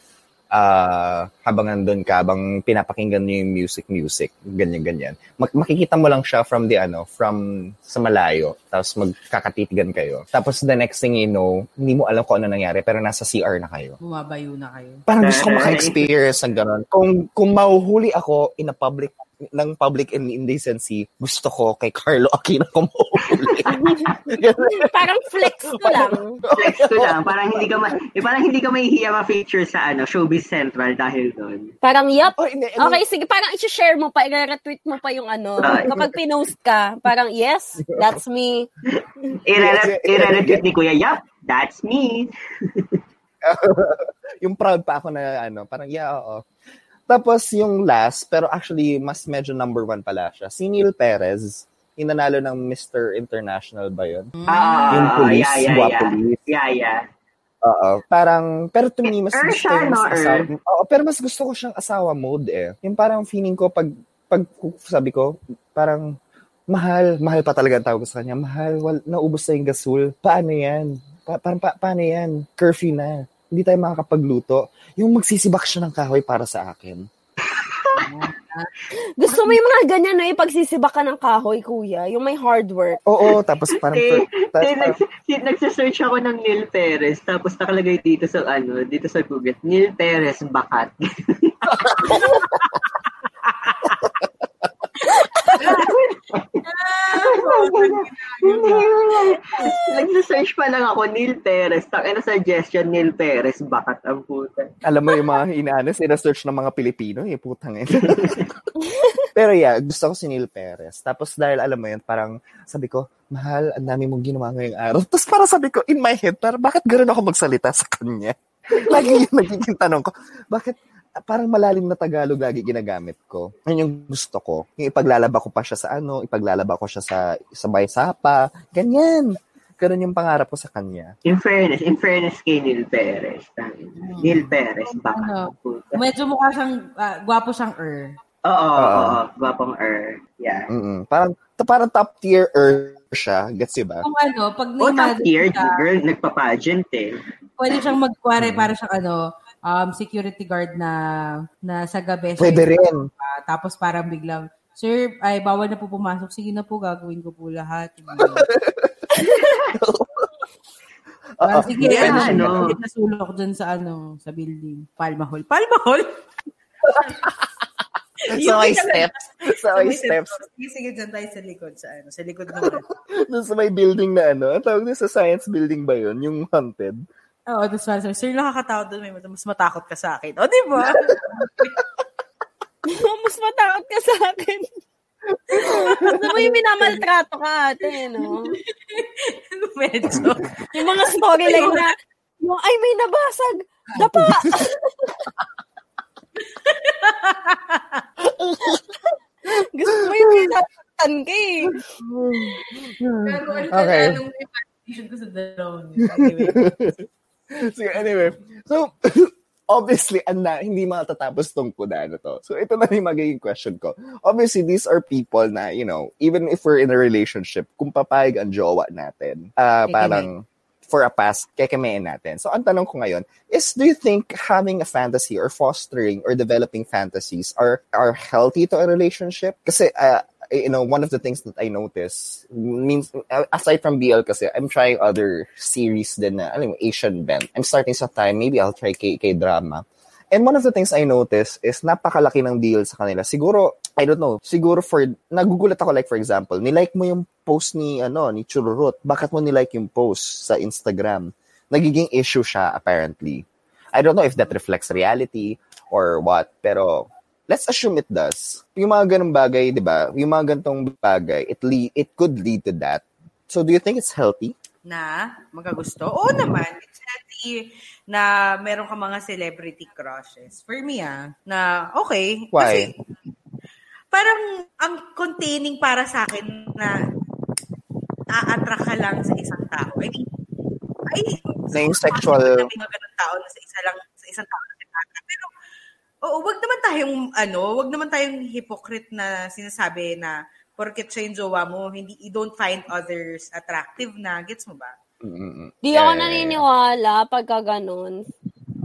Uh, habang nandun ka, habang pinapakinggan niyo yung music-music, ganyan-ganyan. Mak- makikita mo lang siya from the, ano, from sa malayo. Tapos magkakatitigan kayo. Tapos the next thing you know, hindi mo alam kung ano nangyari, pero nasa C R na kayo. Bumabayo na kayo. Parang gusto ko maka-experience ng ganun. Kung, kung mahuhuli ako in a public ng public and indecency, gusto ko kay Carlo Aquino kumuhuli. Parang flex ko lang. Flex ko lang. Parang hindi ka, ma- eh, parang hindi ka mahihiya ma-feature sa ano, Showbiz Central dahil doon. Parang, yup. Oh, hindi, okay, hindi. Sige, parang i-share mo pa, i-retweet mo pa yung ano. Uh, Kapag pinost ka, parang, yes, that's me. I-retweet ni Kuya, yup, that's me. Yung proud pa ako na ano, parang, yeah, oo. Tapos yung last, pero actually mas medyo number one pala siya. Si Neil Perez, inanalo ng Mister International ba yun? Ah, yung police, yeah, yeah, yeah. Police. Yeah, yeah. Oo, parang, pero to me, mas gusto siya, no, asawa. Oo, pero mas gusto ko siyang asawa mode eh. Yung parang feeling ko, pag, pag sabi ko, parang, mahal, mahal pa talaga ang tawag sa kanya. Mahal, wal, naubos na yung gasol. Paano yan? Pa, parang, pa, paano yan? Curfew na. Hindi tayo makakapagluto. Yung magsisibak siya ng kahoy para sa akin. Gusto mo yung mga ganyan na eh, pagsisibak ka ng kahoy, kuya. Yung may hard work. Oo, tapos parang... Eh, eh, nagsisearch ako ng Neil Perez, tapos nakalagay dito sa ano, dito sa Google, Neil Perez, bakat. Nag-search pa lang ako, Neil Perez. Taka na suggestion, Neil Perez. Bakat ang puta. Alam mo yung mga inaanas, ina-search ng mga Pilipino, eh, putang ina. Pero yeah, gusto ko si Neil Perez. Tapos dahil alam mo yun, parang sabi ko, mahal, ang dami mong ginawa ngayong araw. Tapos parang sabi ko, in my head, parang bakit gano'n ako magsalita sa kanya? Lagi yung nagiging tanong ko, bakit? Parang malalim na Tagalog lagi ginagamit ko. Yun yung gusto ko. Yung ipaglalaba ko pa siya sa ano, ipaglalaba ko siya sa sabay-sapa, ganyan. Ganun yung pangarap ko sa kanya. In fairness, in fairness kay Neil Perez. Mm. Neil Perez, baka. Medyo mukha siyang, uh, gwapo siyang er. Oo, oo, gwapong er. Yeah. Mm-mm. Parang, parang top tier er siya. Gets you ba? Kung ano, pag oh, top tier, siya, girl, nagpa-pageant eh. Pwede siyang magkwari para sa ano, Um, security guard na, na sa gabi. Pwede siya, rin. Uh, tapos parang biglang, sir, ay, bawal na po pumasok. Sige na po, gagawin ko po lahat. uh, sige, yeah, ano, ano. Nasulok dyan sa, ano, sa building. Palma Hall. Palma Hall? So I steps. So I steps. Sige, dyan tayo sa likod. Sa, ano, sa likod naman. Doon sa may building na, ano, ang tawag na sa science building ba yun? Yung haunted? Oo, that's why. Sir, nakakatawad doon. May mas matakot ka sa akin. O, di ba? Mas matakot ka sa akin. Gusto mo yung minamaltrato ka, ate, no? Medyo. Yung mga storyline na, yung, ay, may nabasag. Dapa! Gusto mo yung minamaltratan ka, eh. Pero, ano ka okay. Na, nung imagination ko sa dalawang. Anyway. So anyway, so obviously, anna, hindi matatapos tong kuda na to. So ito na yung magiging question ko. Obviously, these are people na, you know, even if we're in a relationship, kung papayag ang jowa natin, uh, parang for a pass, kekemein natin. So ang tanong ko ngayon is, do you think having a fantasy or fostering or developing fantasies are, are healthy to a relationship? Kasi, uh, you know, one of the things that I notice means, aside from B L kasi, I'm trying other series din na, alam mo, Asian bent. I'm starting sa time, maybe I'll try K- K-drama. And one of the things I notice is napakalaki ng deal sa kanila. Siguro, I don't know, siguro for, nagugulat ako, like for example, nilike mo yung post ni, ano, ni Chururut. Bakit mo nilike yung post sa Instagram? Nagiging issue siya, apparently. I don't know if that reflects reality or what, pero... Let's assume it does. Yung mga ganong bagay, di ba? Yung mga ganitong bagay, it le- it could lead to that. So, do you think it's healthy? Na, magagusto? Oo naman. It's healthy na meron ka mga celebrity crushes. For me, ah, na okay. Why? Kasi, parang ang containing para sa akin na a-attract ka lang sa isang tao. I mean, ay, na yung so, sexual... May mga ganong tao na sa isa lang, sa isang tao na tinatang. Pero, oo, wag naman tayong, ano, wag naman tayong hypocrite na sinasabi na porket siya yung jowa mo, hindi, you don't find others attractive na. Gets mo ba? Mm-hmm. Di ako naniniwala pagka ganun.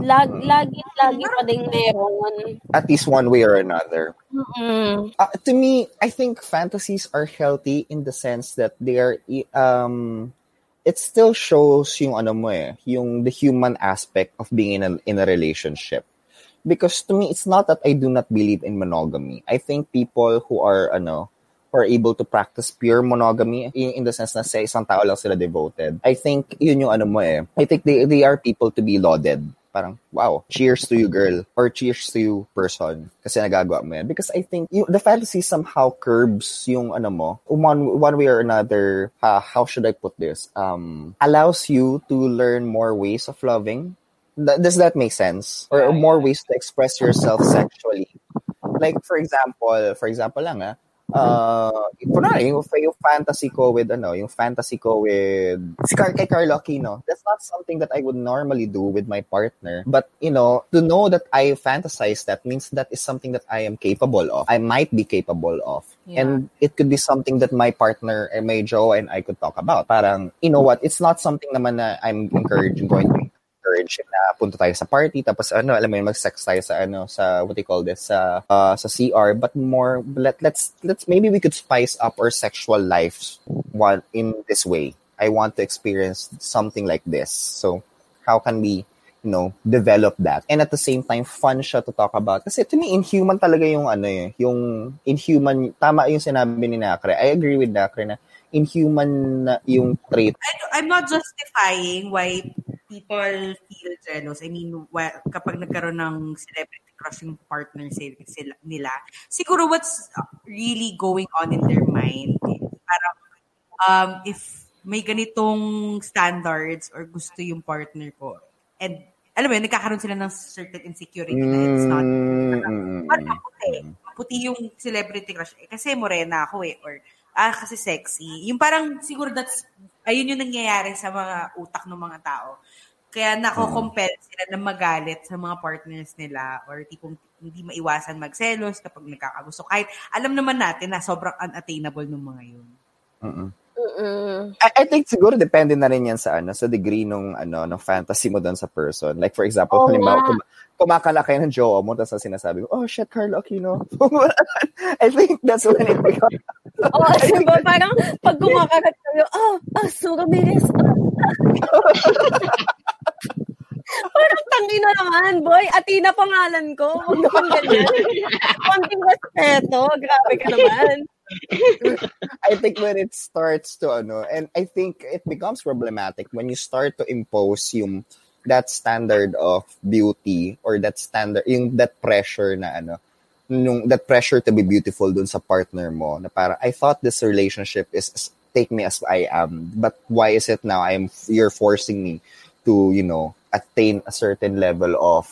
Lag, lagi, lagi pa ding meron. At least one way or another. Mm-hmm. Uh, to me, I think fantasies are healthy in the sense that they are, um, it still shows yung ano mo eh, yung the human aspect of being in a, in a relationship. Because to me, it's not that I do not believe in monogamy. I think people who are, ano, who are able to practice pure monogamy, in, in the sense na say, isang tao lang sila devoted, I think yun yung ano mo eh. I think they, they are people to be lauded. Parang, wow, cheers to you, girl. Or cheers to you, person. Kasi nagagawa mo yan. Because I think you, the fantasy somehow curbs yung ano mo. One, one way or another, uh, how should I put this? Um, allows you to learn more ways of loving. Th- does that make sense? Or, or more ways to express yourself sexually. Like, for example, for example lang ah, Uh, kunwari, yung, yung fantasy ko with, ano, yung fantasy ko with Scar- kay Carlo Aquino. That's not something that I would normally do with my partner. But, you know, to know that I fantasize that means that is something that I am capable of. I might be capable of. Yeah. And it could be something that my partner, my Joe, and I could talk about. Parang, you know what, it's not something naman na I'm encouraging going to encourage na punta tayo sa party tapos ano alam mo yun, mag-sex tayo sa ano sa what do you call this sa uh, sa C R, but more let, let's let's maybe we could spice up our sexual lives while in this way. I want to experience something like this, so how can we, you know, develop that? And at the same time, fun siya to talk about. Kasi to me, inhuman talaga yung ano eh, yung inhuman, tama yung sinabi ni Nakre. I agree with Nakre na inhuman na yung trait. I'm not justifying why people feel jealous. I mean, well, kapag nagkaroon ng celebrity crushing partner sila, nila, siguro what's really going on in their mind is parang um, if may ganitong standards or gusto yung partner ko, and alam mo yun, nagkakaroon sila ng certain insecurity that it's not parang, parang maputi. Maputi yung celebrity crush. Eh, kasi morena ako eh. Or ah, kasi sexy. Yung parang siguro that's ayun yung nangyayari sa mga utak ng mga tao. Kaya nako-compel sila na magalit sa mga partners nila or tipong hindi maiwasan magselos kapag nagkakagusto. Kahit alam naman natin na sobrang unattainable ng mga yun. Uh-uh. I, I think siguro depende na rin yan sa, ano, sa degree nung, ano, nung fantasy mo doon sa person. Like for example, oh, halimbawa, yeah. kum- kumakala kayo ng jowa mo tapos sinasabi mo, oh shit, Carlo Aquino. I think that's when it becomes... Oo, oh, diba? Parang pag kumakagat kayo, oh, oh, Suramirez. Parang tangin na naman, boy. Athena pangalan ko. Huwag naman ganyan. Konting respeto. Grabe ka naman. I think when it starts to, ano, and I think it becomes problematic when you start to impose yung that standard of beauty or that standard, yung that pressure na, ano, nung that pressure to be beautiful dun sa partner mo na para I thought this relationship is take me as I am, but why is it now I'm you're forcing me to, you know, attain a certain level of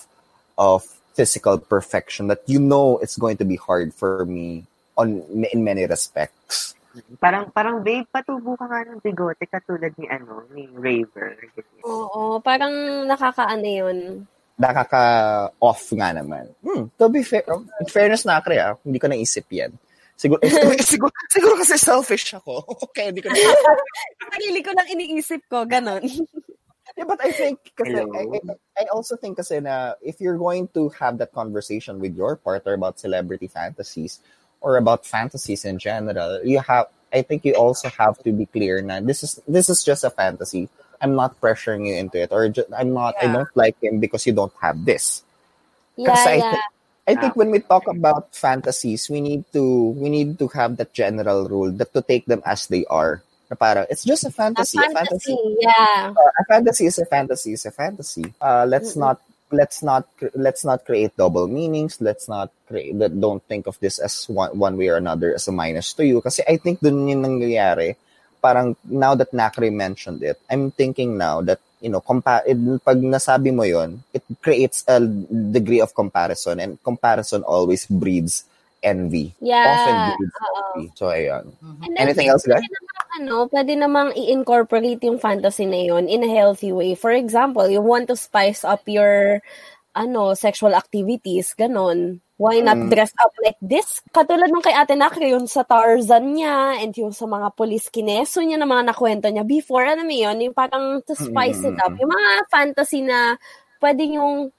of physical perfection that you know it's going to be hard for me on in many respects. Parang, parang, babe, patubo ka nga ng bigote katulad ni, ano, ni Rayver. Oo, parang nakakaano yun. Nakaka-off nga naman. Hmm, to be fair, in fairness na ako, ah, hindi ko naisip yan. Siguro, siguro, siguro kasi selfish ako. Okay, hindi ko naisip. Pagili ko lang iniisip ko, ganon. Yeah, but I think, kasi, I, I also think kasi na if you're going to have that conversation with your partner about celebrity fantasies or about fantasies in general, you have, I think you also have to be clear na this is, this is just a fantasy. I'm not pressuring you into it, or just, I'm not. Yeah. I don't like him because you don't have this. Yeah, I, yeah. Th- I think when we talk about fantasies, we need to we need to have that general rule that to take them as they are. Para it's just a fantasy. A fantasy, a fantasy. Yeah. Uh, a fantasy is a fantasy is a fantasy. Uh, let's mm-hmm. not let's not let's not create double meanings. Let's not create. Don't think of this as one one way or another as a minus to you. Kasi I think dun yun nangyayari. Parang now that Nakri mentioned it, I'm thinking now that, you know, compa- pag nasabi mo yon, it creates a degree of comparison, and comparison always breeds envy. Yeah. Often breeds Uh-oh. envy. So, ayun. Mm-hmm. Anything else, guys? Ano, pwede namang i-incorporate yung fantasy na yun in a healthy way. For example, you want to spice up your ano sexual activities, ganon. Why not mm. dress up like this? Katulad nung kay Ate Nakri, yung sa Tarzan niya and yung sa mga police kineso niya na mga nakwento niya before, ano mo yun, yung parang to spice mm. it up. Yung mga fantasy na pwede yung,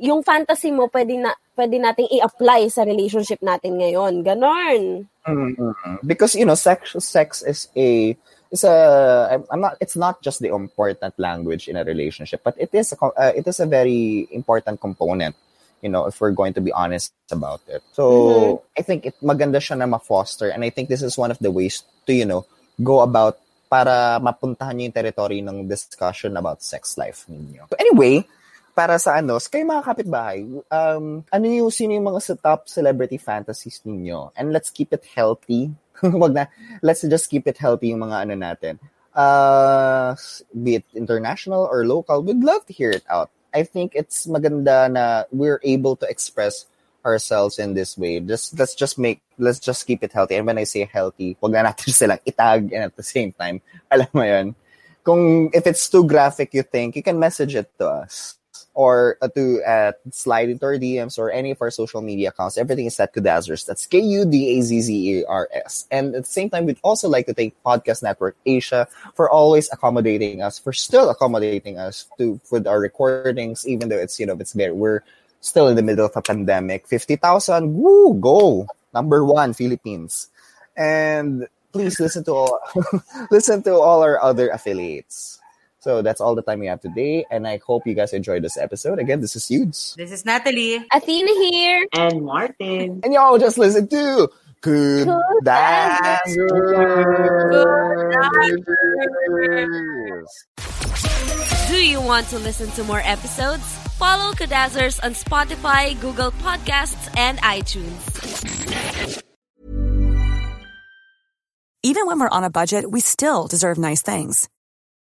yung fantasy mo pwede, na, pwede nating i-apply sa relationship natin ngayon. Ganon. Mm-hmm. Because, you know, sex, sex is a, it's a, I'm not, it's not just the important language in a relationship, but it is a, uh, it is a very important component you know, if we're going to be honest about it. So, mm-hmm. I think it maganda siya na ma-foster, and I think this is one of the ways to, you know, go about para mapuntahan niyo yung territory ng discussion about sex life ninyo. So anyway, para sa ano, kayo mga kapitbahay, um, ano yung, sino yung mga sa top celebrity fantasies ninyo? And let's keep it healthy. Wag na, let's just keep it healthy yung mga ano natin. Uh, be it international or local, we'd love to hear it out. I think it's maganda na we're able to express ourselves in this way. Just let's just make let's just keep it healthy. And when I say healthy, wag na natin silang itag, and at the same time, alam mo yun. Kung if it's too graphic, you think you can message it to us or uh, to uh, slide into our D Ms or any of our social media accounts. Everything is at Kudazzers. That's K U D A Z Z E R S. And at the same time, we'd also like to thank Podcast Network Asia for always accommodating us, for still accommodating us to with our recordings, even though it's you know it's very we're still in the middle of a pandemic. fifty thousand, woo, go! Number one, Philippines. And please listen to all listen to all our other affiliates. So that's all the time we have today, and I hope you guys enjoyed this episode. Again, this is Yudes. This is Natalie. Athena here. And Martin. And y'all just listen to Kudazzers. Do you want to listen to more episodes? Follow Kudazzers on Spotify, Google Podcasts, and iTunes. Even when we're on a budget, we still deserve nice things.